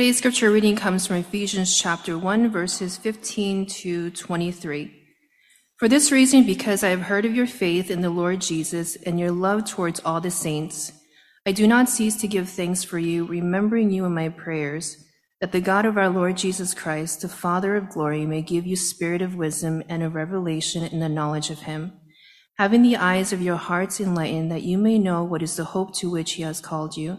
Today's scripture reading comes from Ephesians chapter 1, verses 15 to 23. For this reason, because I have heard of your faith in the Lord Jesus and your love towards all the saints, I do not cease to give thanks for you, remembering you in my prayers, that the God of our Lord Jesus Christ, the Father of glory, may give you spirit of wisdom and of revelation in the knowledge of him, having the eyes of your hearts enlightened, that you may know what is the hope to which he has called you,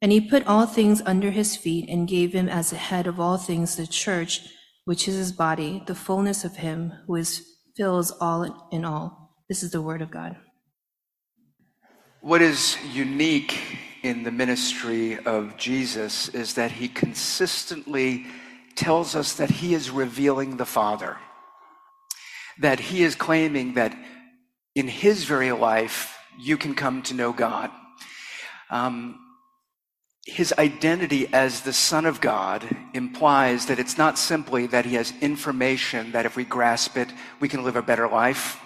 And he put all things under his feet and gave him as the head of all things the church, which is his body, the fullness of him who fills all in all. This is the word of God. What is unique in the ministry of Jesus is that he consistently tells us that he is revealing the Father, that he is claiming that in his very life, you can come to know God. His identity as the Son of God implies that it's not simply that he has information that if we grasp it, we can live a better life,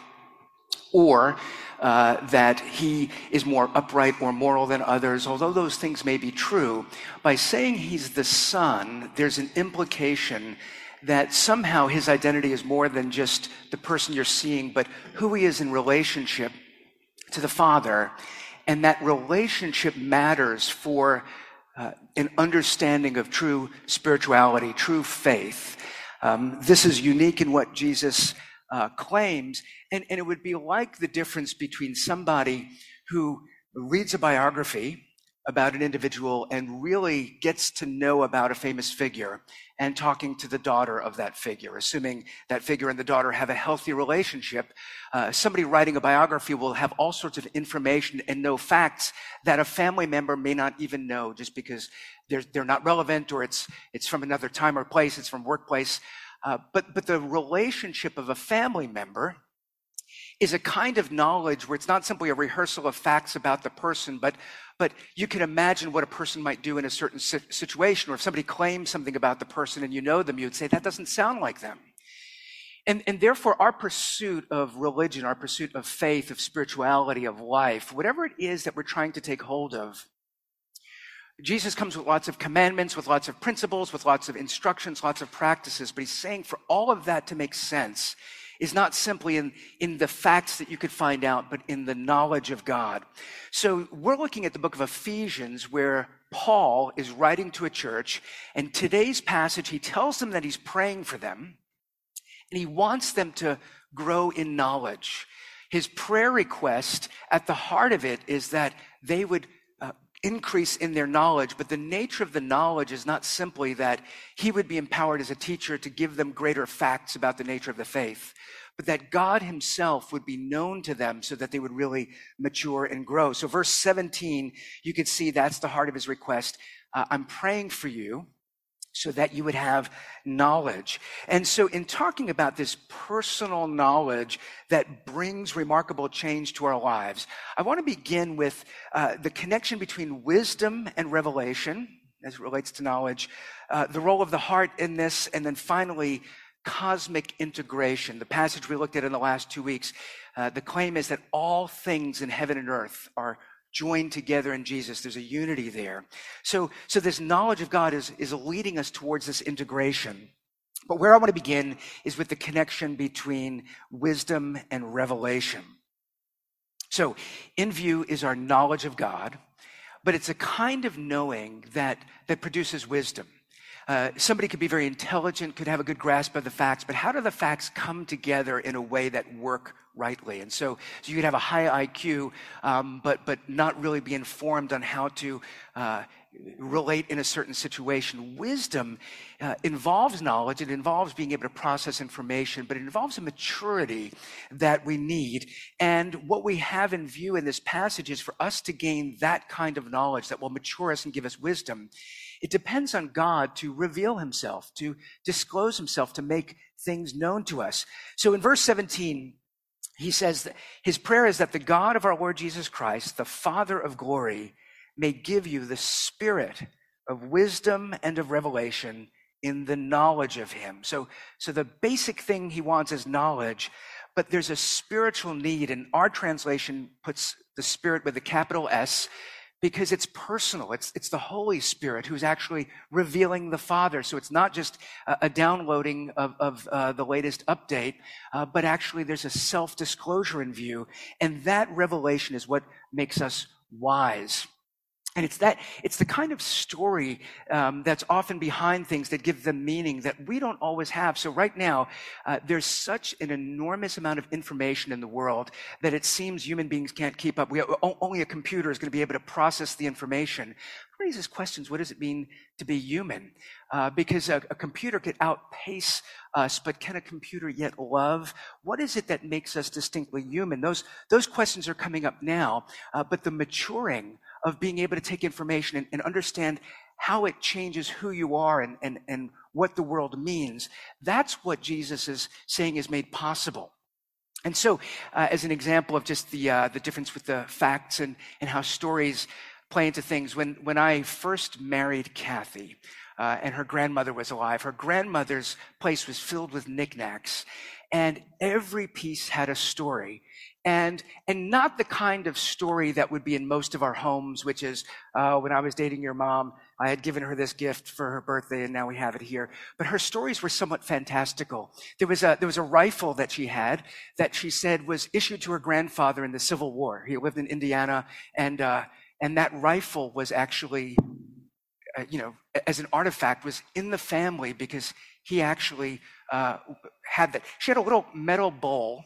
or that he is more upright or moral than others, although those things may be true. By saying he's the Son, there's an implication that somehow his identity is more than just the person you're seeing, but who he is in relationship to the Father, and that relationship matters for an understanding of true spirituality, true faith. This is unique in what Jesus claims, and it would be like the difference between somebody who reads a biography about an individual and really gets to know about a famous figure and talking to the daughter of that figure, assuming that figure and the daughter have a healthy relationship. Somebody writing a biography will have all sorts of information and know facts that a family member may not even know just because they're not relevant, or it's from another time or place, it's from workplace. But the relationship of a family member is a kind of knowledge where it's not simply a rehearsal of facts about the person, but you can imagine what a person might do in a certain situation, or if somebody claims something about the person and you know them, you'd say, that doesn't sound like them. And therefore, our pursuit of religion, our pursuit of faith, of spirituality, of life, whatever it is that we're trying to take hold of, Jesus comes with lots of commandments, with lots of principles, with lots of instructions, lots of practices, but he's saying for all of that to make sense is not simply in the facts that you could find out, but in the knowledge of God. So we're looking at the book of Ephesians, where Paul is writing to a church, and today's passage, he tells them that he's praying for them, and he wants them to grow in knowledge. His prayer request, at the heart of it, is that they would increase in their knowledge, but the nature of the knowledge is not simply that he would be empowered as a teacher to give them greater facts about the nature of the faith, but that God himself would be known to them so that they would really mature and grow. So verse 17, you can see that's the heart of his request. I'm praying for you so that you would have knowledge. And so in talking about this personal knowledge that brings remarkable change to our lives, I want to begin with the connection between wisdom and revelation as it relates to knowledge, the role of the heart in this, and then finally, cosmic integration. The passage we looked at in the last 2 weeks, the claim is that all things in heaven and earth are joined together in Jesus. There's a unity there. So this knowledge of God is leading us towards this integration. But where I want to begin is with the connection between wisdom and revelation. So in view is our knowledge of God, but it's a kind of knowing that produces wisdom. Somebody could be very intelligent, could have a good grasp of the facts, but how do the facts come together in a way that work rightly? And so you could have a high IQ, but not really be informed on how to relate in a certain situation. Wisdom involves knowledge, it involves being able to process information, but it involves a maturity that we need. And what we have in view in this passage is for us to gain that kind of knowledge that will mature us and give us wisdom. It depends on God to reveal himself, to disclose himself, to make things known to us. So in verse 17, he says that his prayer is that the God of our Lord Jesus Christ, the Father of glory, may give you the spirit of wisdom and of revelation in the knowledge of him. So the basic thing he wants is knowledge, but there's a spiritual need, and our translation puts the Spirit with a capital S because it's personal. It's the Holy Spirit who's actually revealing the Father. So it's not just a downloading of the latest update, but actually there's a self-disclosure in view, and that revelation is what makes us wise. And it's the kind of story that's often behind things that give them meaning that we don't always have. So right now, there's such an enormous amount of information in the world that it seems human beings can't keep up. Only a computer is going to be able to process the information. It raises questions: what does it mean to be human? Because a computer could outpace us, but can a computer yet love? What is it that makes us distinctly human? Those questions are coming up now, but the maturing of being able to take information and understand how it changes who you are and what the world means. That's what Jesus is saying is made possible. And so, as an example of just the difference with the facts and how stories play into things, when I first married Kathy, and her grandmother was alive, her grandmother's place was filled with knickknacks, and every piece had a story. And not the kind of story that would be in most of our homes, which is, when I was dating your mom, I had given her this gift for her birthday, and now we have it here. But her stories were somewhat fantastical. There was a rifle that she had that she said was issued to her grandfather in the Civil War. He lived in Indiana, and that rifle was actually, as an artifact, was in the family because he actually had that. She had a little metal bowl.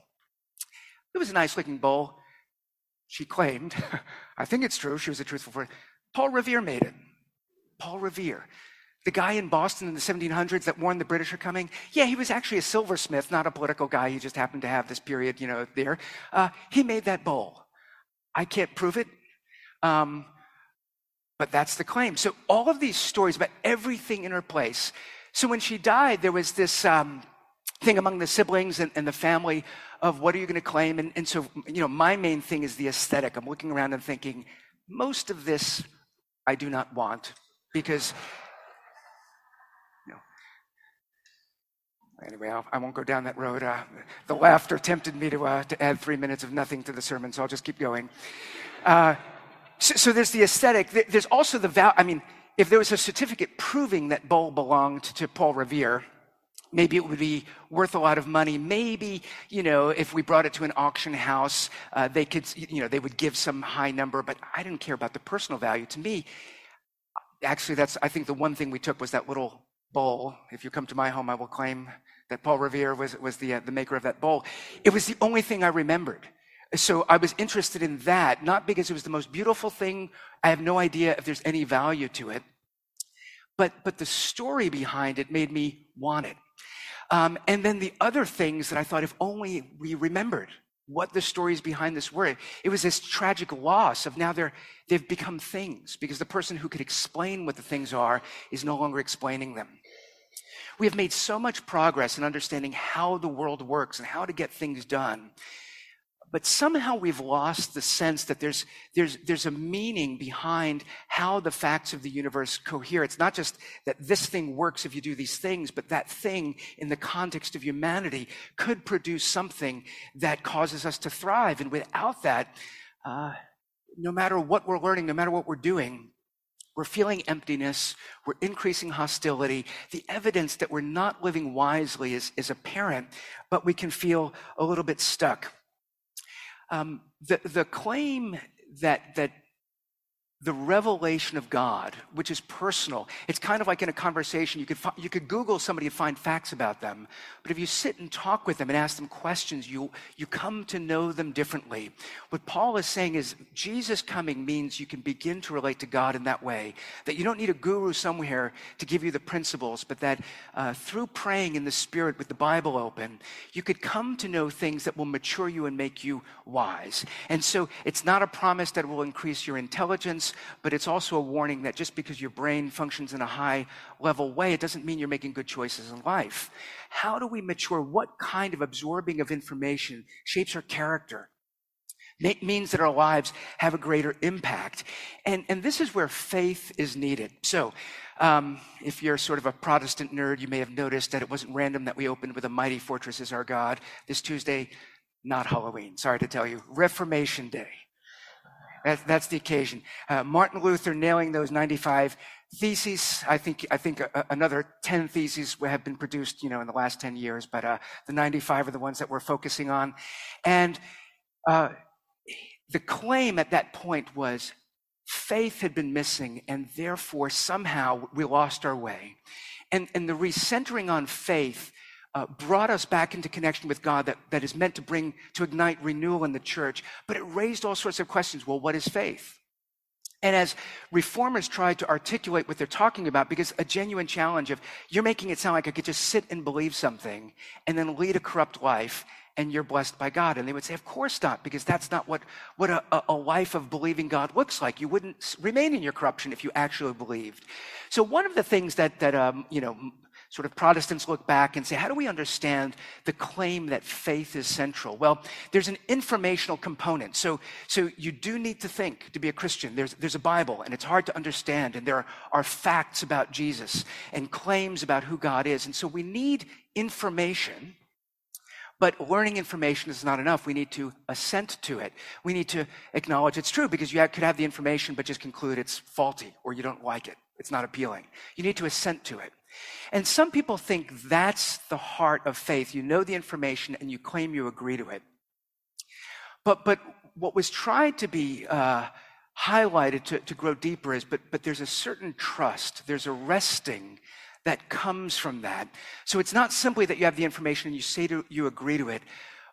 It was a nice-looking bowl. She claimed, I think it's true, she was a truthful person, Paul Revere made it. Paul Revere, the guy in Boston in the 1700s that warned the British are coming. Yeah, he was actually a silversmith, not a political guy. He just happened to have this period, there. He made that bowl. I can't prove it, but that's the claim. So all of these stories about everything in her place. So when she died, there was this thing among the siblings and the family of what are you going to claim? And so, my main thing is the aesthetic. I'm looking around and thinking, most of this I do not want because, Anyway, I won't go down that road. The laughter tempted me to add 3 minutes of nothing to the sermon, so I'll just keep going. So there's the aesthetic. There's also the value. I mean, if there was a certificate proving that bowl belonged to Paul Revere, maybe it would be worth a lot of money. Maybe, if we brought it to an auction house, they would give some high number, but I didn't care about the personal value. To me, actually, I think the one thing we took was that little bowl. If you come to my home, I will claim that Paul Revere was the maker of that bowl. It was the only thing I remembered. So I was interested in that, not because it was the most beautiful thing. I have no idea if there's any value to it, but the story behind it made me want it. And then the other things that I thought, if only we remembered what the stories behind this were. It was this tragic loss of now they've become things because the person who could explain what the things are is no longer explaining them. We have made so much progress in understanding how the world works and how to get things done, but somehow we've lost the sense that there's a meaning behind how the facts of the universe cohere. It's not just that this thing works if you do these things, but that thing in the context of humanity could produce something that causes us to thrive. And without that, no matter what we're learning, no matter what we're doing, we're feeling emptiness, we're increasing hostility. The evidence that we're not living wisely is apparent, but we can feel a little bit stuck. The claim that the revelation of God, which is personal, it's kind of like in a conversation, you could Google somebody and find facts about them, but if you sit and talk with them and ask them questions, you come to know them differently. What Paul is saying is Jesus coming means you can begin to relate to God in that way, that you don't need a guru somewhere to give you the principles, but that through praying in the Spirit with the Bible open, you could come to know things that will mature you and make you wise. And so it's not a promise that will increase your intelligence, sense, but it's also a warning that just because your brain functions in a high level way, it doesn't mean you're making good choices in life. How do we mature? What kind of absorbing of information shapes our character? It means that our lives have a greater impact. And this is where faith is needed. So if you're sort of a Protestant nerd, you may have noticed that it wasn't random that we opened with a mighty fortress is our God this Tuesday, not Halloween. Sorry to tell you, Reformation Day. That's the occasion. Martin Luther nailing those 95 theses. I think another 10 theses have been produced, in the last 10 years, but the 95 are the ones that we're focusing on. And the claim at that point was faith had been missing, and therefore somehow we lost our way. And the recentering on faith brought us back into connection with God that is meant to ignite renewal in the church, but it raised all sorts of questions. Well, what is faith? And as reformers tried to articulate what they're talking about, because a genuine challenge of you're making it sound like I could just sit and believe something and then lead a corrupt life and you're blessed by God. And they would say, of course not, because that's not what a life of believing God looks like. You wouldn't remain in your corruption if you actually believed. So one of the things that Protestants look back and say, how do we understand the claim that faith is central? Well, there's an informational component. So you do need to think to be a Christian. There's a Bible, and it's hard to understand, and there are facts about Jesus and claims about who God is. And so we need information. But learning information is not enough. We need to assent to it. We need to acknowledge it's true, because you could have the information but just conclude it's faulty or you don't like it. It's not appealing. You need to assent to it. And some people think that's the heart of faith. You know the information and you claim you agree to it. But what was tried to be highlighted to grow deeper is, but there's a certain trust, there's a resting that comes from that. So it's not simply that you have the information and you agree to it,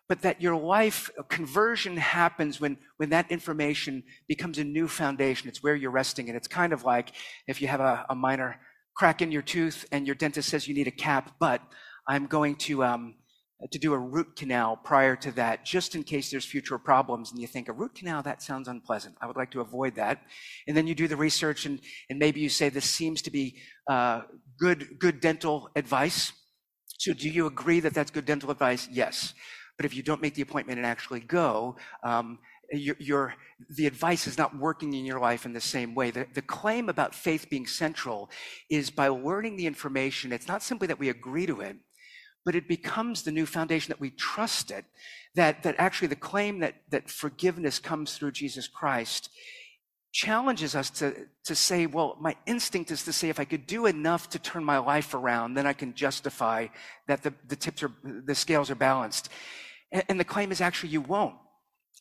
but that your life conversion happens when that information becomes a new foundation. It's where you're resting. And it's kind of like if you have a minor crack in your tooth and your dentist says you need a cap, but I'm going to do a root canal prior to that, just in case there's future problems. And you think, a root canal, that sounds unpleasant. I would like to avoid that. And then you do the research, and maybe you say, this seems to be good dental advice. So do you agree that that's good dental advice? Yes. But if you don't make the appointment and actually go, the advice is not working in your life in the same way. The claim about faith being central is by learning the information, it's not simply that we agree to it, but it becomes the new foundation that we trust it, that actually the claim that forgiveness comes through Jesus Christ challenges us to say, well, my instinct is to say, if I could do enough to turn my life around, then I can justify that the scales are balanced. And the claim is actually you won't.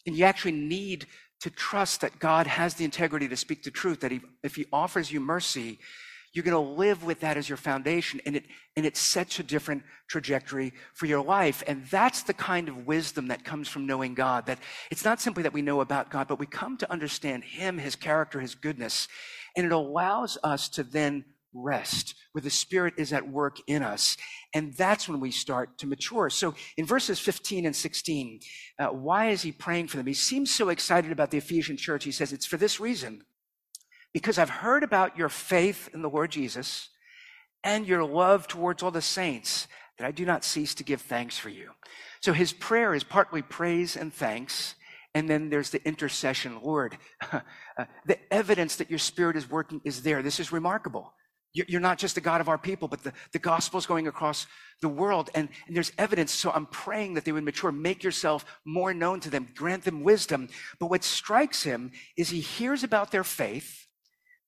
And you actually need to trust that God has the integrity to speak the truth, that if he offers you mercy, you're going to live with that as your foundation, and it sets a different trajectory for your life. And that's the kind of wisdom that comes from knowing God, that it's not simply that we know about God, but we come to understand him, his character, his goodness, and it allows us to then rest where the Spirit is at work in us. And that's when we start to mature. So in verses 15 and 16, why is he praying for them? He seems so excited about the Ephesian church. He says, it's for this reason. Because I've heard about your faith in the Lord Jesus and your love towards all the saints, that I do not cease to give thanks for you. So his prayer is partly praise and thanks, and then there's the intercession. Lord, the evidence that your Spirit is working is there. This is remarkable. You're not just the God of our people, but the gospel is going across the world, and there's evidence. So I'm praying that they would mature, make yourself more known to them, grant them wisdom. But what strikes him is he hears about their faith,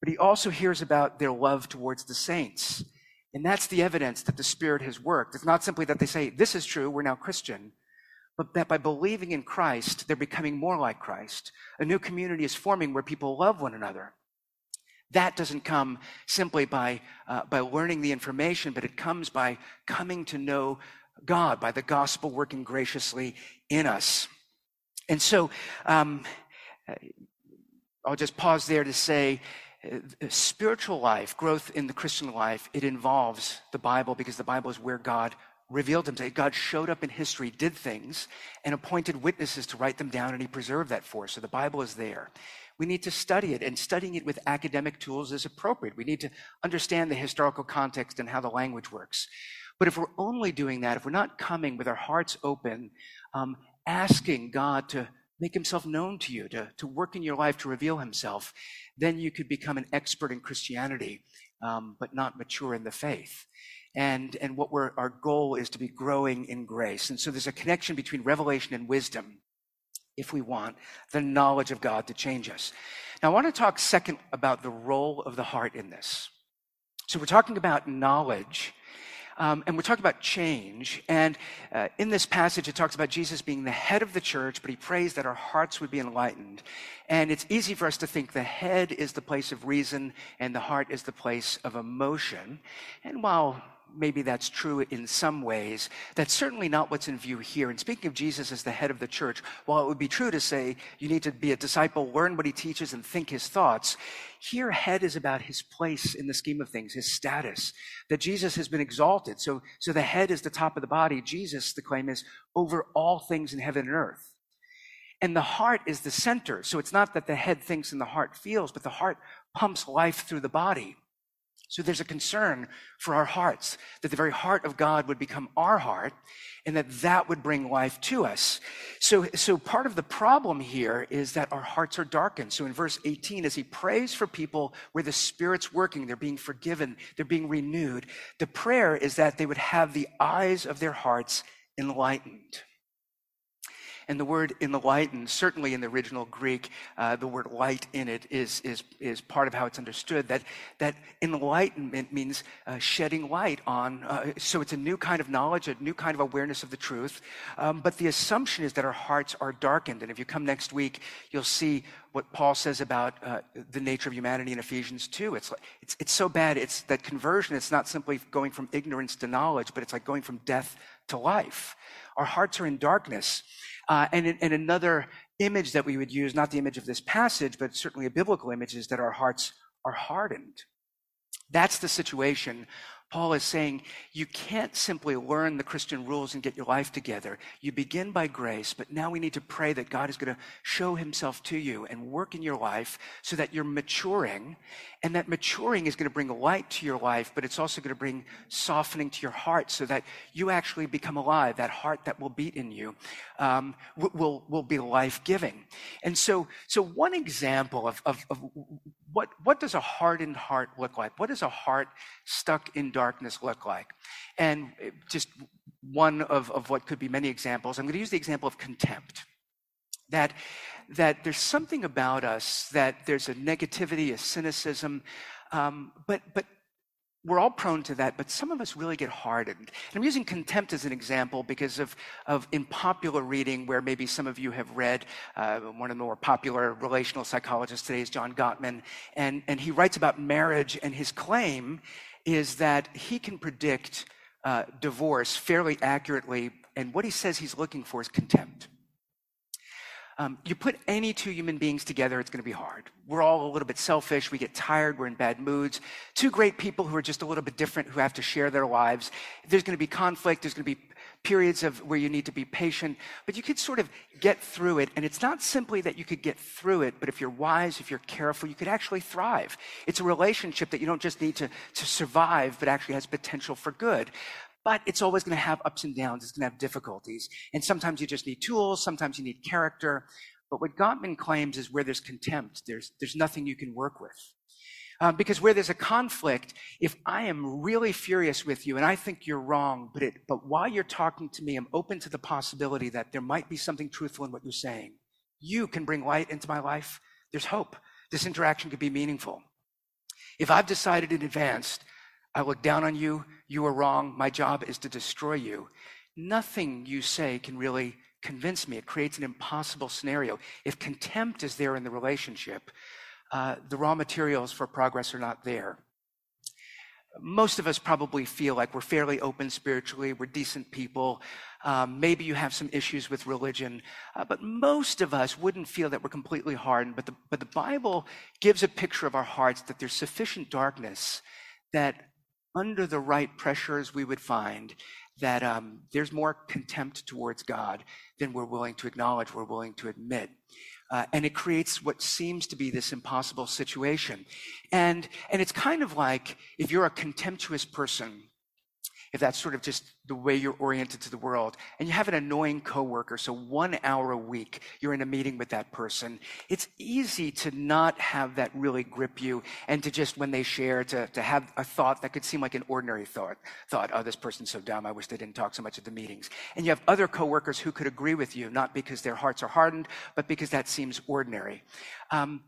but he also hears about their love towards the saints. And that's the evidence that the Spirit has worked. It's not simply that they say, this is true, we're now Christian, but that by believing in Christ, they're becoming more like Christ. A new community is forming where people love one another. That doesn't come simply by learning the information, but it comes by coming to know God, by the gospel working graciously in us. And so I'll just pause there to say, spiritual life, growth in the Christian life, it involves the Bible, because the Bible is where God revealed himself. God showed up in history, did things, and appointed witnesses to write them down, and he preserved that for us. So the Bible is there. We need to study it, and studying it with academic tools is appropriate. We need to understand the historical context and how the language works. But if we're only doing that, if we're not coming with our hearts open, asking God to make himself known to you, to work in your life, to reveal himself, then you could become an expert in Christianity, but not mature in the faith. And what our goal is to be growing in grace. And so there's a connection between revelation and wisdom, if we want the knowledge of God to change us. Now, I want to talk second about the role of the heart in this. So we're talking about knowledge, and we're talking about change. And in this passage, it talks about Jesus being the head of the church, but he prays that our hearts would be enlightened. And it's easy for us to think the head is the place of reason and the heart is the place of emotion. And while maybe that's true in some ways, that's certainly not what's in view here. And speaking of Jesus as the head of the church, while it would be true to say you need to be a disciple, learn what he teaches, and think his thoughts, here head is about his place in the scheme of things, his status, that Jesus has been exalted. So the head is the top of the body. Jesus, the claim is, over all things in heaven and earth. And the heart is the center. So it's not that the head thinks and the heart feels, but the heart pumps life through the body. So there's a concern for our hearts, that the very heart of God would become our heart, and that would bring life to us. So part of the problem here is that our hearts are darkened. So in verse 18, as he prays for people where the Spirit's working, they're being forgiven, they're being renewed, the prayer is that they would have the eyes of their hearts enlightened. And the word enlightened, certainly in the original Greek, the word light in it is part of how it's understood, that enlightenment means shedding light on. So it's a new kind of knowledge, a new kind of awareness of the truth. But the assumption is that our hearts are darkened. And if you come next week, you'll see what Paul says about the nature of humanity in Ephesians 2. It's so bad. It's that conversion. It's not simply going from ignorance to knowledge, but it's like going from death to life. Our hearts are in darkness. And another image that we would use, not the image of this passage, but certainly a biblical image, is that our hearts are hardened. That's the situation. Paul is saying you can't simply learn the Christian rules and get your life together. You begin by grace, but now we need to pray that God is going to show himself to you and work in your life so that you're maturing, and that maturing is going to bring light to your life, but it's also going to bring softening to your heart so that you actually become alive. That heart that will beat in you will be life-giving. And so one example of what does a hardened heart look like? What does a heart stuck in darkness look like? And just one of what could be many examples. I'm going to use the example of contempt. That there's something about us, that there's a negativity, a cynicism, but we're all prone to that, but some of us really get hardened. And I'm using contempt as an example because of in popular reading, where maybe some of you have read, one of the more popular relational psychologists today is John Gottman, and he writes about marriage, and his claim is that he can predict divorce fairly accurately, and what he says he's looking for is contempt. You put any two human beings together, it's going to be hard. We're all a little bit selfish. We get tired. We're in bad moods. Two great people who are just a little bit different, who have to share their lives. There's going to be conflict. There's going to be periods of where you need to be patient, but you could sort of get through it. And it's not simply that you could get through it, but if you're wise, if you're careful, you could actually thrive. It's a relationship that you don't just need to survive, but actually has potential for good. But it's always going to have ups and downs. It's going to have difficulties. And sometimes you just need tools. Sometimes you need character. But what Gottman claims is where there's contempt, there's nothing you can work with. Because where there's a conflict, if I am really furious with you and I think you're wrong, but while you're talking to me, I'm open to the possibility that there might be something truthful in what you're saying. You can bring light into my life. There's hope. This interaction could be meaningful. If I've decided in advance, I look down on you, you are wrong, my job is to destroy you, nothing you say can really convince me. It creates an impossible scenario. If contempt is there in the relationship, the raw materials for progress are not there. Most of us probably feel like we're fairly open spiritually, we're decent people. Maybe you have some issues with religion, but most of us wouldn't feel that we're completely hardened. But the Bible gives a picture of our hearts that there's sufficient darkness that under the right pressures, we would find that there's more contempt towards God than we're willing to acknowledge, we're willing to admit. And it creates what seems to be this impossible situation. And it's kind of like if you're a contemptuous person, if that's sort of just the way you're oriented to the world, and you have an annoying coworker, so 1 hour a week you're in a meeting with that person, it's easy to not have that really grip you and to just, when they share, to have a thought that could seem like an ordinary thought, oh, this person's so dumb, I wish they didn't talk so much at the meetings. And you have other coworkers who could agree with you, not because their hearts are hardened, but because that seems ordinary. But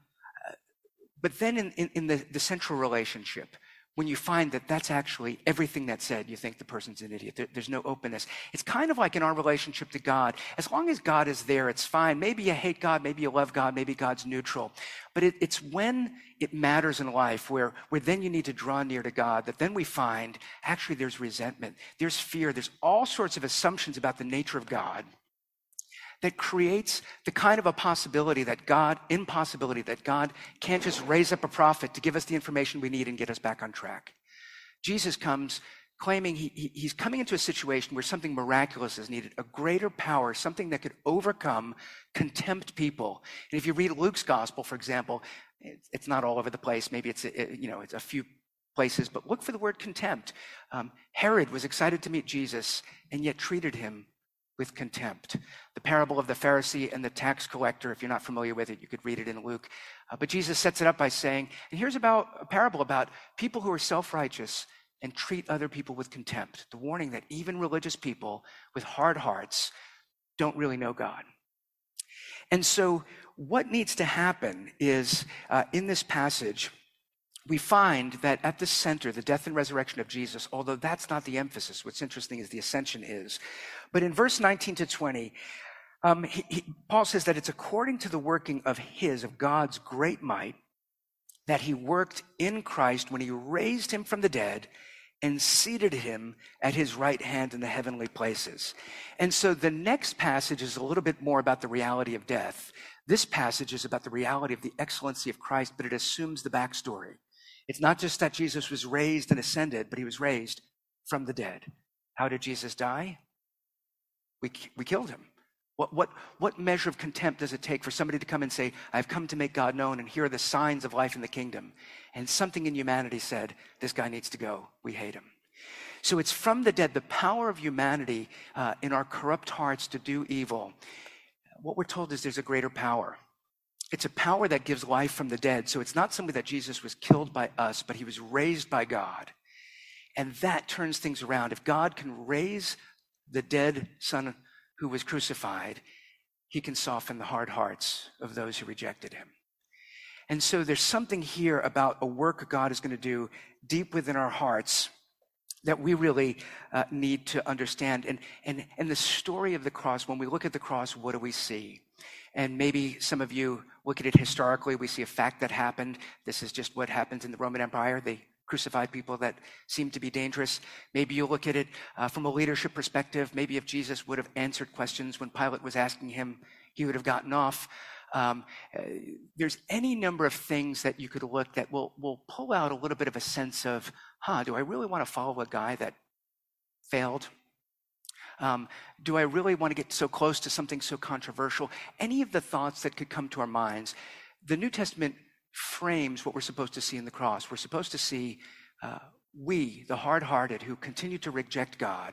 then in the central relationship, when you find that that's actually everything that's said, you think the person's an idiot. There's no openness. It's kind of like in our relationship to God. As long as God is there, it's fine. Maybe you hate God, maybe you love God, maybe God's neutral. But it's when it matters in life where then you need to draw near to God that then we find actually there's resentment, there's fear, there's all sorts of assumptions about the nature of God that creates the kind of impossibility that God can't just raise up a prophet to give us the information we need and get us back on track. Jesus comes claiming he's coming into a situation where something miraculous is needed, a greater power, something that could overcome, contempt people. And if you read Luke's gospel, for example, it's not all over the place. Maybe it's a few places, but look for the word contempt. Herod was excited to meet Jesus and yet treated him with contempt. The parable of the Pharisee and the tax collector, if you're not familiar with it, you could read it in Luke. But Jesus sets it up by saying, and here's about a parable about people who are self-righteous and treat other people with contempt. The warning that even religious people with hard hearts don't really know God. And so what needs to happen is, in this passage, we find that at the center, the death and resurrection of Jesus, although that's not the emphasis, what's interesting is the ascension is. But in verse 19 to 20, Paul says that it's according to the working of God's great might, that he worked in Christ when he raised him from the dead and seated him at his right hand in the heavenly places. And so the next passage is a little bit more about the reality of death. This passage is about the reality of the excellency of Christ, but it assumes the backstory. It's not just that Jesus was raised and ascended, but he was raised from the dead. How did Jesus die? We killed him. What measure of contempt does it take for somebody to come and say, I've come to make God known, and here are the signs of life in the kingdom? And something in humanity said, this guy needs to go. We hate him. So it's from the dead, the power of humanity in our corrupt hearts to do evil. What we're told is there's a greater power. It's a power that gives life from the dead. So it's not simply that Jesus was killed by us, but he was raised by God. And that turns things around. If God can raise the dead son who was crucified, he can soften the hard hearts of those who rejected him. And so there's something here about a work God is going to do deep within our hearts that we really need to understand. And the story of the cross, when we look at the cross, what do we see? And maybe some of you look at it historically. We see a fact that happened. This is just what happens in the Roman Empire. They crucified people that seemed to be dangerous. Maybe you look at it from a leadership perspective. Maybe if Jesus would have answered questions when Pilate was asking him, he would have gotten off. There's any number of things that you could look that will pull out a little bit of a sense of, do I really want to follow a guy that failed? Do I really want to get so close to something so controversial? Any of the thoughts that could come to our minds, the New Testament frames what we're supposed to see in the cross. We're supposed to see we, the hard-hearted, who continue to reject God,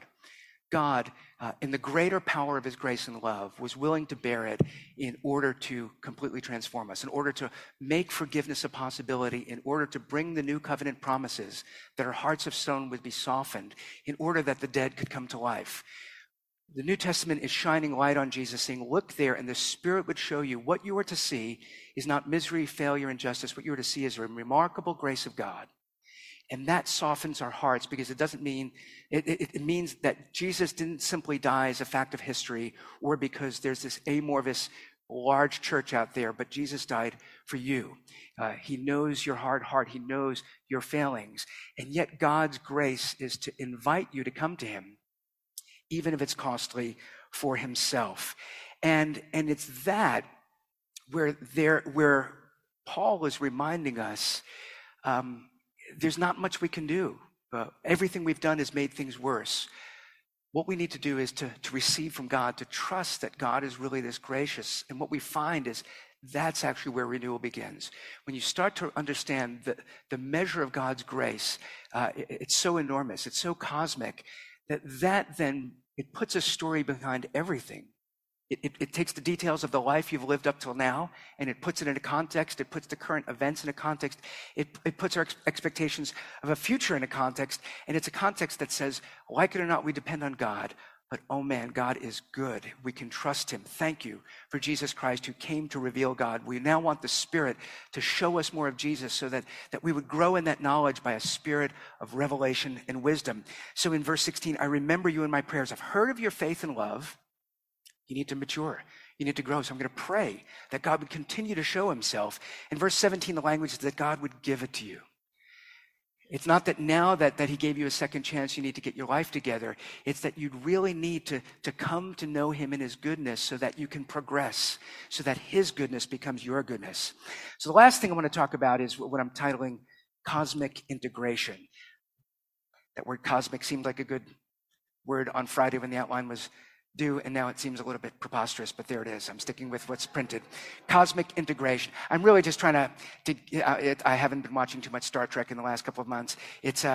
in the greater power of his grace and love, was willing to bear it in order to completely transform us, in order to make forgiveness a possibility, in order to bring the new covenant promises that our hearts of stone would be softened, in order that the dead could come to life. The New Testament is shining light on Jesus, saying, look there, and the Spirit would show you what you are to see is not misery, failure, injustice. What you are to see is a remarkable grace of God. And that softens our hearts, because it doesn't mean, it means that Jesus didn't simply die as a fact of history or because there's this amorphous large church out there, but Jesus died for you. He knows your hard heart. He knows your failings. And yet God's grace is to invite you to come to him, even if it's costly, for himself. And it's that where Paul is reminding us, there's not much we can do. Everything we've done has made things worse. What we need to do is to receive from God, to trust that God is really this gracious. And what we find is That's actually where renewal begins. When you start to understand the measure of God's grace, it's so enormous, it's so cosmic, that then it puts a story behind everything. It takes the details of the life you've lived up till now, and it puts it into context, it puts the current events into context, it puts our expectations of a future into context, and it's a context that says, like it or not, we depend on God. But, oh man, God is good. We can trust him. Thank you for Jesus Christ who came to reveal God. We now want the Spirit to show us more of Jesus so that we would grow in that knowledge by a spirit of revelation and wisdom. So in verse 16, I remember you in my prayers. I've heard of your faith and love. You need to mature. You need to grow. So I'm going to pray that God would continue to show himself. In verse 17, the language is that God would give it to you. It's not that now that he gave you a second chance, you need to get your life together. It's that you'd really need to come to know him in his goodness so that you can progress, so that his goodness becomes your goodness. So the last thing I want to talk about is what I'm titling cosmic integration. That word cosmic seemed like a good word on Friday when the outline was due, and now it seems a little bit preposterous, but there it is. I'm sticking with what's printed. Cosmic integration. I'm really just trying I haven't been watching too much Star Trek in the last couple of months. It's,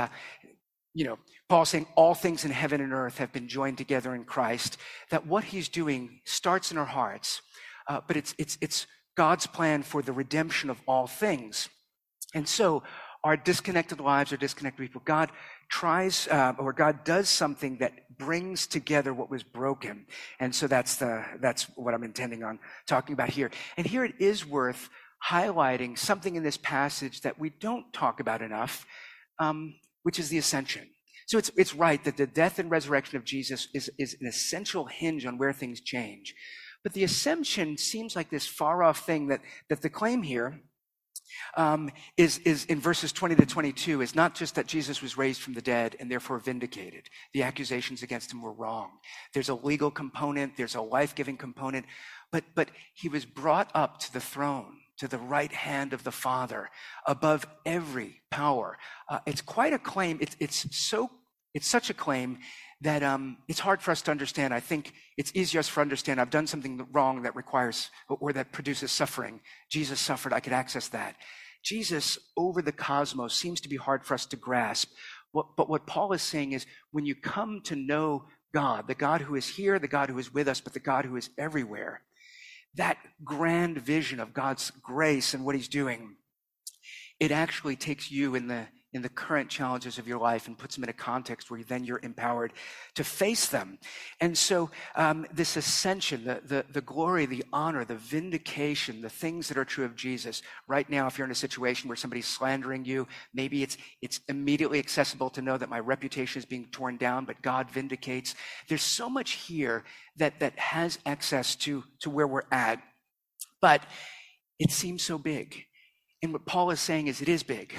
Paul saying all things in heaven and earth have been joined together in Christ, that what he's doing starts in our hearts, but it's God's plan for the redemption of all things. And so our disconnected lives are disconnected people. God tries, or God does something that brings together what was broken. And so that's what I'm intending on talking about here. And here it is worth highlighting something in this passage that we don't talk about enough, which is the ascension. So it's right that the death and resurrection of Jesus is an essential hinge on where things change. But the ascension seems like this far-off thing that the claim here is in verses 20 to 22 is not just that Jesus was raised from the dead and therefore vindicated. The accusations against him were wrong. There's a legal component, there's a life-giving component, but he was brought up to the throne, to the right hand of the Father, above every power. It's quite a claim. It's such a claim that it's hard for us to understand. I think it's easier for us to understand. I've done something wrong that requires or that produces suffering. Jesus suffered. I could access that. Jesus over the cosmos seems to be hard for us to grasp. But what Paul is saying is when you come to know God, the God who is here, the God who is with us, but the God who is everywhere, that grand vision of God's grace and what he's doing, it actually takes you in the current challenges of your life and puts them in a context where then you're empowered to face them. And so this ascension, the glory, the honor, the vindication, the things that are true of Jesus. Right now, if you're in a situation where somebody's slandering you, maybe it's immediately accessible to know that my reputation is being torn down, but God vindicates. There's so much here that has access to where we're at, but it seems so big. And what Paul is saying is it is big.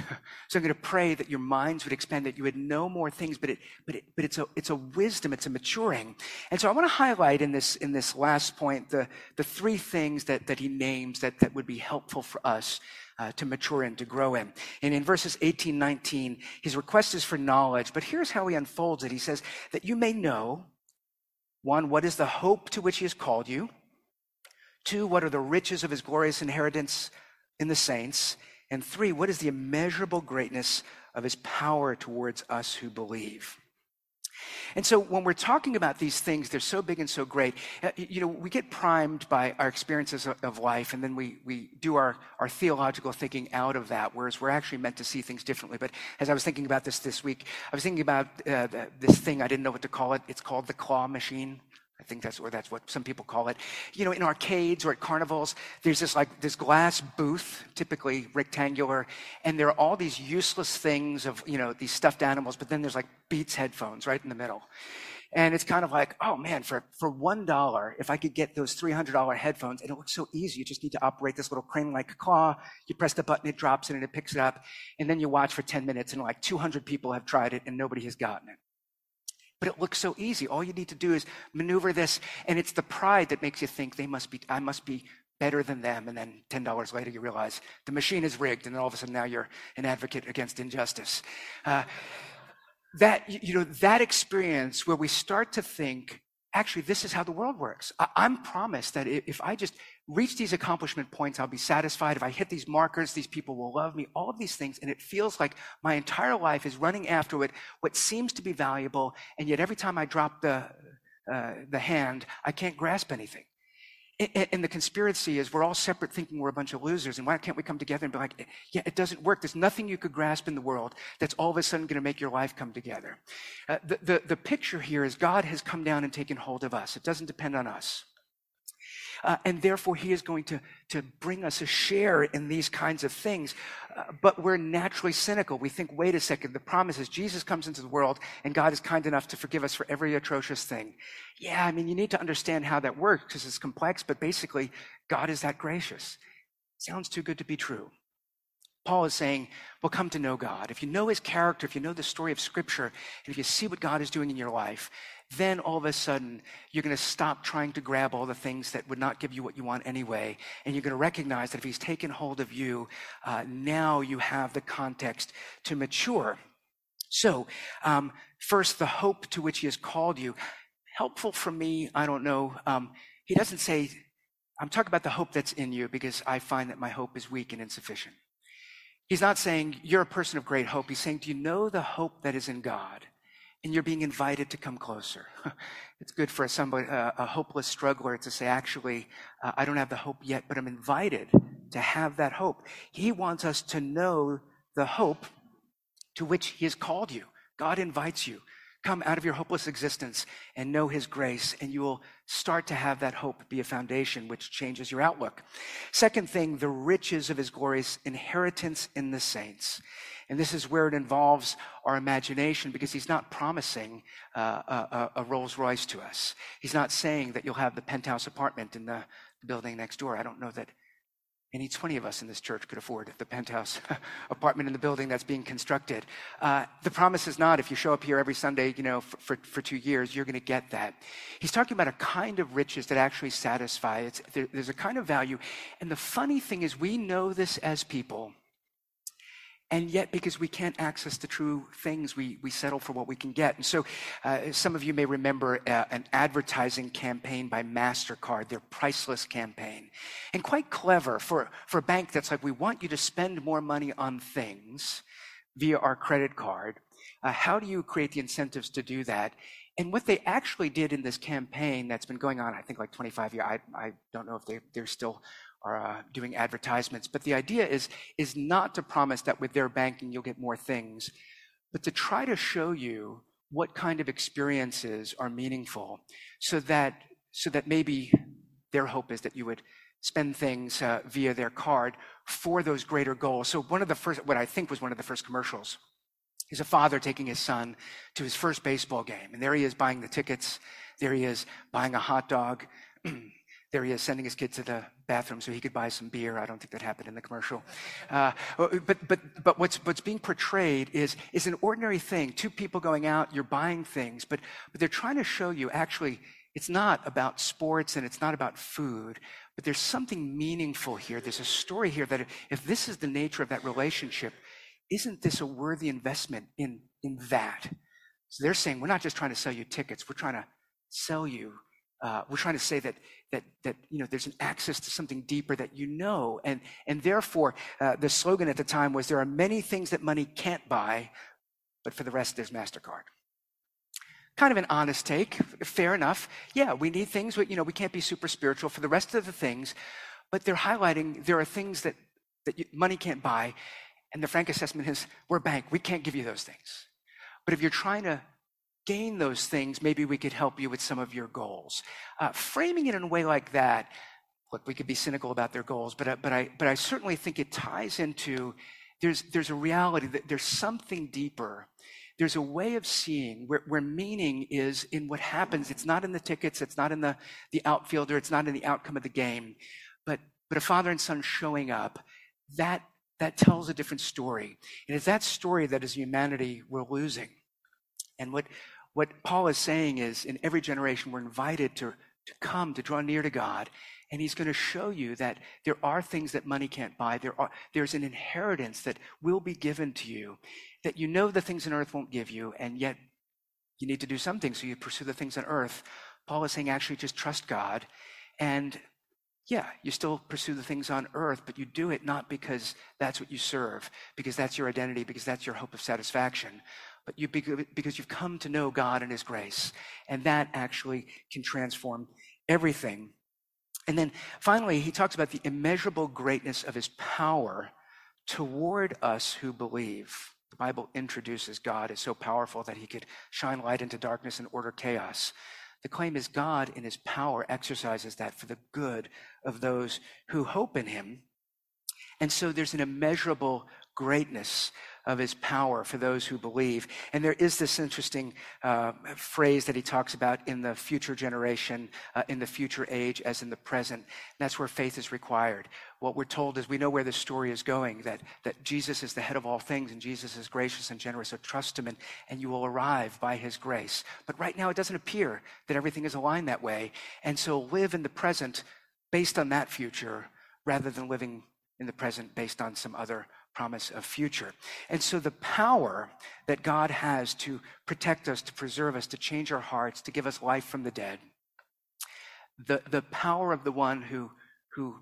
So I'm going to pray that your minds would expand, that you would know more things, but it's a wisdom, it's a maturing. And so I want to highlight in this last point the three things that he names that would be helpful for us to mature in, to grow in. And in verses 18, 19, his request is for knowledge, but here's how he unfolds it. He says that you may know, one, what is the hope to which he has called you? Two, what are the riches of his glorious inheritance in the saints? And three, what is the immeasurable greatness of his power towards us who believe? And so when we're talking about these things, they're so big and so great, we get primed by our experiences of life, and then we do our theological thinking out of that, whereas we're actually meant to see things differently. But as I was thinking about this week, I was thinking about this thing, I didn't know what to call it. It's called the claw machine. I think that's what some people call it. In arcades or at carnivals, there's this glass booth, typically rectangular, and there are all these useless things of, these stuffed animals, but then there's Beats headphones right in the middle. And it's kind of oh man, for $1, if I could get those $300 headphones, and it looks so easy, you just need to operate this little crane-like claw, you press the button, it drops in and it picks it up, and then you watch for 10 minutes and 200 people have tried it and nobody has gotten it. But it looks so easy. All you need to do is maneuver this, and it's the pride that makes you think I must be better than them. And then $10 later, you realize the machine is rigged, and then all of a sudden now you're an advocate against injustice. That experience where we start to think actually, this is how the world works. I'm promised that if I just reach these accomplishment points, I'll be satisfied. If I hit these markers, these people will love me, all of these things. And it feels like my entire life is running after what seems to be valuable. And yet every time I drop the hand, I can't grasp anything. And the conspiracy is we're all separate, thinking we're a bunch of losers, and why can't we come together and be like, yeah, it doesn't work. There's nothing you could grasp in the world that's all of a sudden going to make your life come together. The picture here is God has come down and taken hold of us. It doesn't depend on us. And therefore, he is going to bring us a share in these kinds of things. But we're naturally cynical. We think, wait a second, the promise is Jesus comes into the world and God is kind enough to forgive us for every atrocious thing. Yeah, I mean, you need to understand how that works because it's complex, but basically, God is that gracious. Sounds too good to be true. Paul is saying, well, come to know God. If you know his character, if you know the story of Scripture, and if you see what God is doing in your life, then all of a sudden, you're going to stop trying to grab all the things that would not give you what you want anyway, and you're going to recognize that if he's taken hold of you, now you have the context to mature. So, first, the hope to which he has called you. Helpful for me, I don't know. He doesn't say, I'm talking about the hope that's in you because I find that my hope is weak and insufficient. He's not saying, you're a person of great hope. He's saying, do you know the hope that is in God? And you're being invited to come closer. It's good for a hopeless struggler to say, actually, I don't have the hope yet, but I'm invited to have that hope. He wants us to know the hope to which he has called you. God invites you. Come out of your hopeless existence and know his grace, and you will start to have that hope be a foundation which changes your outlook. Second thing, the riches of his glorious inheritance in the saints. And this is where it involves our imagination, because he's not promising a Rolls Royce to us. He's not saying that you'll have the penthouse apartment in the building next door. I don't know that any 20 of us in this church could afford the penthouse apartment in the building that's being constructed. The promise is not, if you show up here every Sunday, you know, for 2 years, you're going to get that. He's talking about a kind of riches that actually satisfy. There's a kind of value. And the funny thing is, we know this as people. And yet, because we can't access the true things, we settle for what we can get. And so some of you may remember an advertising campaign by MasterCard, their Priceless campaign. And quite clever for a bank that's like, we want you to spend more money on things via our credit card. How do you create the incentives to do that? And what they actually did in this campaign that's been going on, I think, like 25 years, I don't know if they're still are doing advertisements, but the idea is not to promise that with their banking you'll get more things, but to try to show you what kind of experiences are meaningful, so that maybe their hope is that you would spend things via their card for those greater goals. So what I think was one of the first commercials is a father taking his son to his first baseball game, and there he is buying the tickets, there he is buying a hot dog, there he is sending his kid to the bathroom so he could buy some beer. I don't think that happened in the commercial. But what's being portrayed is an ordinary thing. Two people going out, you're buying things, but they're trying to show you actually it's not about sports and it's not about food, but there's something meaningful here. There's a story here that if this is the nature of that relationship, isn't this a worthy investment in that? So they're saying, we're not just trying to sell you tickets, we're trying to sell you. We're trying to say that you know there's an access to something deeper that you know, and therefore the slogan at the time was, there are many things that money can't buy, but for the rest there's MasterCard. Kind of an honest take, fair enough. Yeah, we need things, but, you know, we can't be super spiritual for the rest of the things, but they're highlighting there are things that money can't buy, and the frank assessment is, we're a bank, we can't give you those things, but if you're trying to gain those things, maybe we could help you with some of your goals. Framing it in a way like that, look, we could be cynical about their goals, but I certainly think it ties into, there's a reality that there's something deeper. There's a way of seeing where meaning is in what happens. It's not in the tickets, it's not in the outfielder, it's not in the outcome of the game, but a father and son showing up, that tells a different story. And it's that story that as humanity we're losing. And what Paul is saying is, in every generation, we're invited to come, to draw near to God, and he's going to show you that there are things that money can't buy. There's an inheritance that will be given to you, that you know the things on earth won't give you, and yet you need to do something, so you pursue the things on earth. Paul is saying, actually, just trust God. And yeah, you still pursue the things on earth, but you do it not because that's what you serve, because that's your identity, because that's your hope of satisfaction, but you, because you've come to know God and his grace. And that actually can transform everything. And then finally, he talks about the immeasurable greatness of his power toward us who believe. The Bible introduces God as so powerful that he could shine light into darkness and order chaos. The claim is God in his power exercises that for the good of those who hope in him. And so there's an immeasurable greatness of his power for those who believe. And there is this interesting phrase that he talks about in the future generation, in the future age as in the present. And that's where faith is required. What we're told is we know where the story is going, that Jesus is the head of all things and Jesus is gracious and generous, so trust him and you will arrive by his grace. But right now it doesn't appear that everything is aligned that way. And so live in the present based on that future rather than living in the present based on some other promise of future. And so the power that God has to protect us, to preserve us, to change our hearts, to give us life from the dead, the power of the one who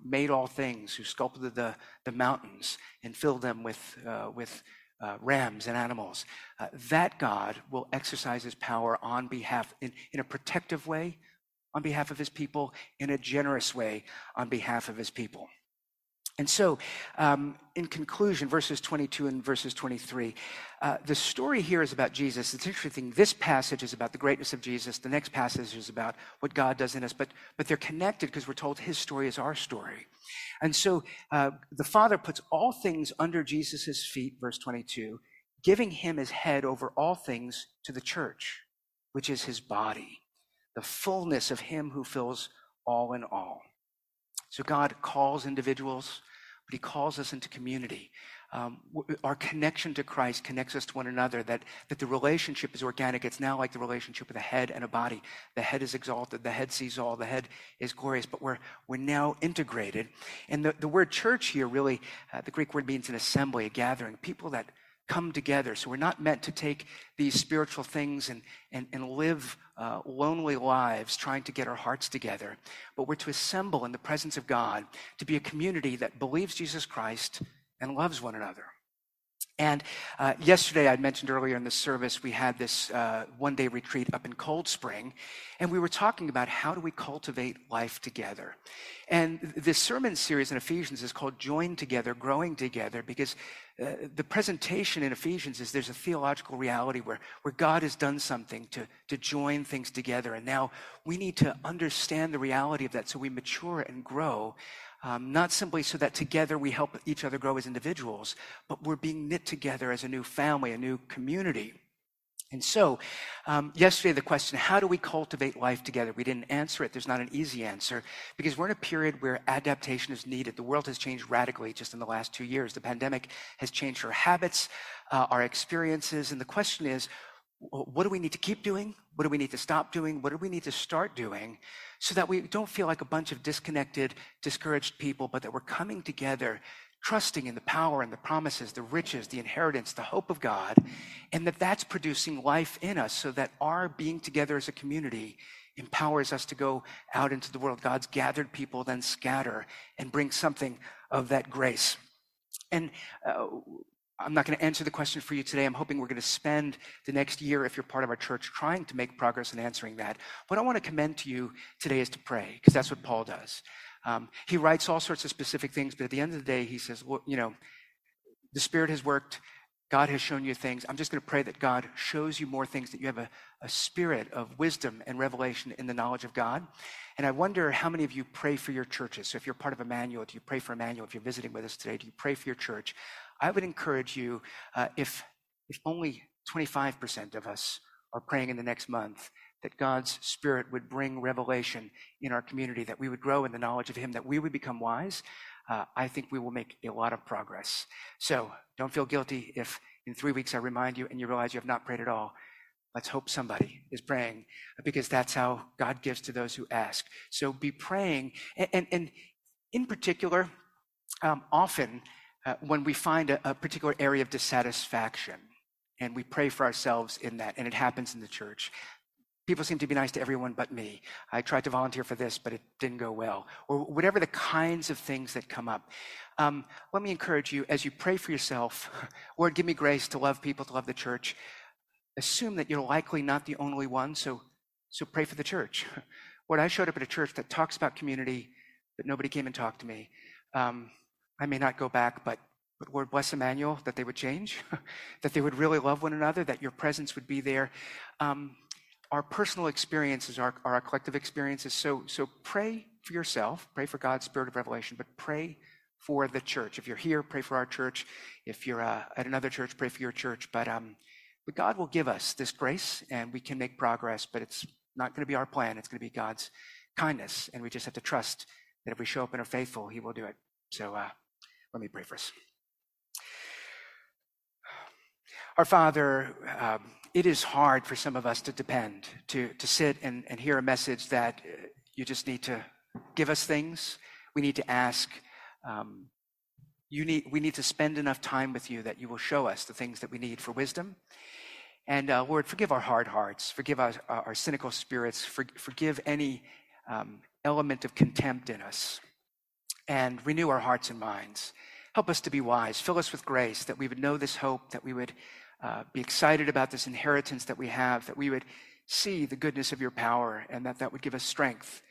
made all things, who sculpted the mountains and filled them with rams and animals, that God will exercise his power on behalf, in a protective way, on behalf of his people, in a generous way, on behalf of his people. And so, in conclusion, verses 22 and verses 23, the story here is about Jesus. It's interesting, this passage is about the greatness of Jesus. The next passage is about what God does in us, but they're connected because we're told his story is our story. And so the Father puts all things under Jesus's feet, verse 22, giving him his head over all things to the church, which is his body, the fullness of him who fills all in all. So God calls individuals, but he calls us into community. Our connection to Christ connects us to one another, that the relationship is organic. It's now like the relationship with a head and a body. The head is exalted, the head sees all, the head is glorious, but we're now integrated. And the word church here really, the Greek word means an assembly, a gathering, people that come together. So we're not meant to take these spiritual things and live lonely lives trying to get our hearts together, but we're to assemble in the presence of God to be a community that believes Jesus Christ and loves one another. And yesterday, I mentioned earlier in the service, we had this one-day retreat up in Cold Spring, and we were talking about how do we cultivate life together. And this sermon series in Ephesians is called Joined Together, Growing Together, because the presentation in Ephesians is there's a theological reality where God has done something to join things together, and now we need to understand the reality of that so we mature and grow. Not simply so that together we help each other grow as individuals, but we're being knit together as a new family, a new community. And so yesterday, the question, how do we cultivate life together? We didn't answer it. There's not an easy answer because we're in a period where adaptation is needed. The world has changed radically just in the last 2 years. The pandemic has changed our habits, our experiences. And the question is, what do we need to keep doing? What do we need to stop doing? What do we need to start doing so that we don't feel like a bunch of disconnected, discouraged people, but that we're coming together, trusting in the power and the promises, the riches, the inheritance, the hope of God, and that's producing life in us so that our being together as a community empowers us to go out into the world. God's gathered people then scatter and bring something of that grace. And I'm not going to answer the question for you today. I'm hoping we're going to spend the next year, if you're part of our church, trying to make progress in answering that. What I want to commend to you today is to pray, because that's what Paul does. He writes all sorts of specific things, but at the end of the day, he says, well, the Spirit has worked. God has shown you things. I'm just going to pray that God shows you more things, that you have a spirit of wisdom and revelation in the knowledge of God. And I wonder how many of you pray for your churches. So if you're part of Emmanuel, do you pray for Emmanuel? If you're visiting with us today, do you pray for your church? I would encourage you, if only 25% of us are praying in the next month, that God's Spirit would bring revelation in our community, that we would grow in the knowledge of him, that we would become wise. I think we will make a lot of progress. So don't feel guilty if in 3 weeks I remind you and you realize you have not prayed at all. Let's hope somebody is praying, because that's how God gives to those who ask. So be praying. And in particular, often, when we find a particular area of dissatisfaction and we pray for ourselves in that, and it happens in the church, people seem to be nice to everyone but me. I tried to volunteer for this, but it didn't go well. Or whatever the kinds of things that come up. Let me encourage you, as you pray for yourself, Lord, give me grace to love people, to love the church. Assume that you're likely not the only one, so pray for the church. Lord, I showed up at a church that talks about community, but nobody came and talked to me. I may not go back, but Lord, bless Emmanuel, that they would change, that they would really love one another, that your presence would be there. Our personal experiences are our collective experiences. So pray for yourself, pray for God's spirit of revelation, but pray for the church. If you're here, pray for our church. If you're at another church, pray for your church. But God will give us this grace, and we can make progress, but it's not going to be our plan. It's going to be God's kindness, and we just have to trust that if we show up and are faithful, he will do it. So let me pray for us. Our Father, it is hard for some of us to depend, to sit and hear a message that you just need to give us things. We need to ask. We need to spend enough time with you that you will show us the things that we need for wisdom. And Lord, forgive our hard hearts, forgive our cynical spirits, forgive any element of contempt in us, and renew our hearts and minds. Help us to be wise. Fill us with grace, that we would know this hope, that we would be excited about this inheritance that we have, that we would see the goodness of your power, and that would give us strength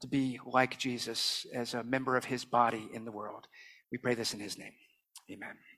to be like Jesus as a member of his body in the world. We pray this in his name. Amen.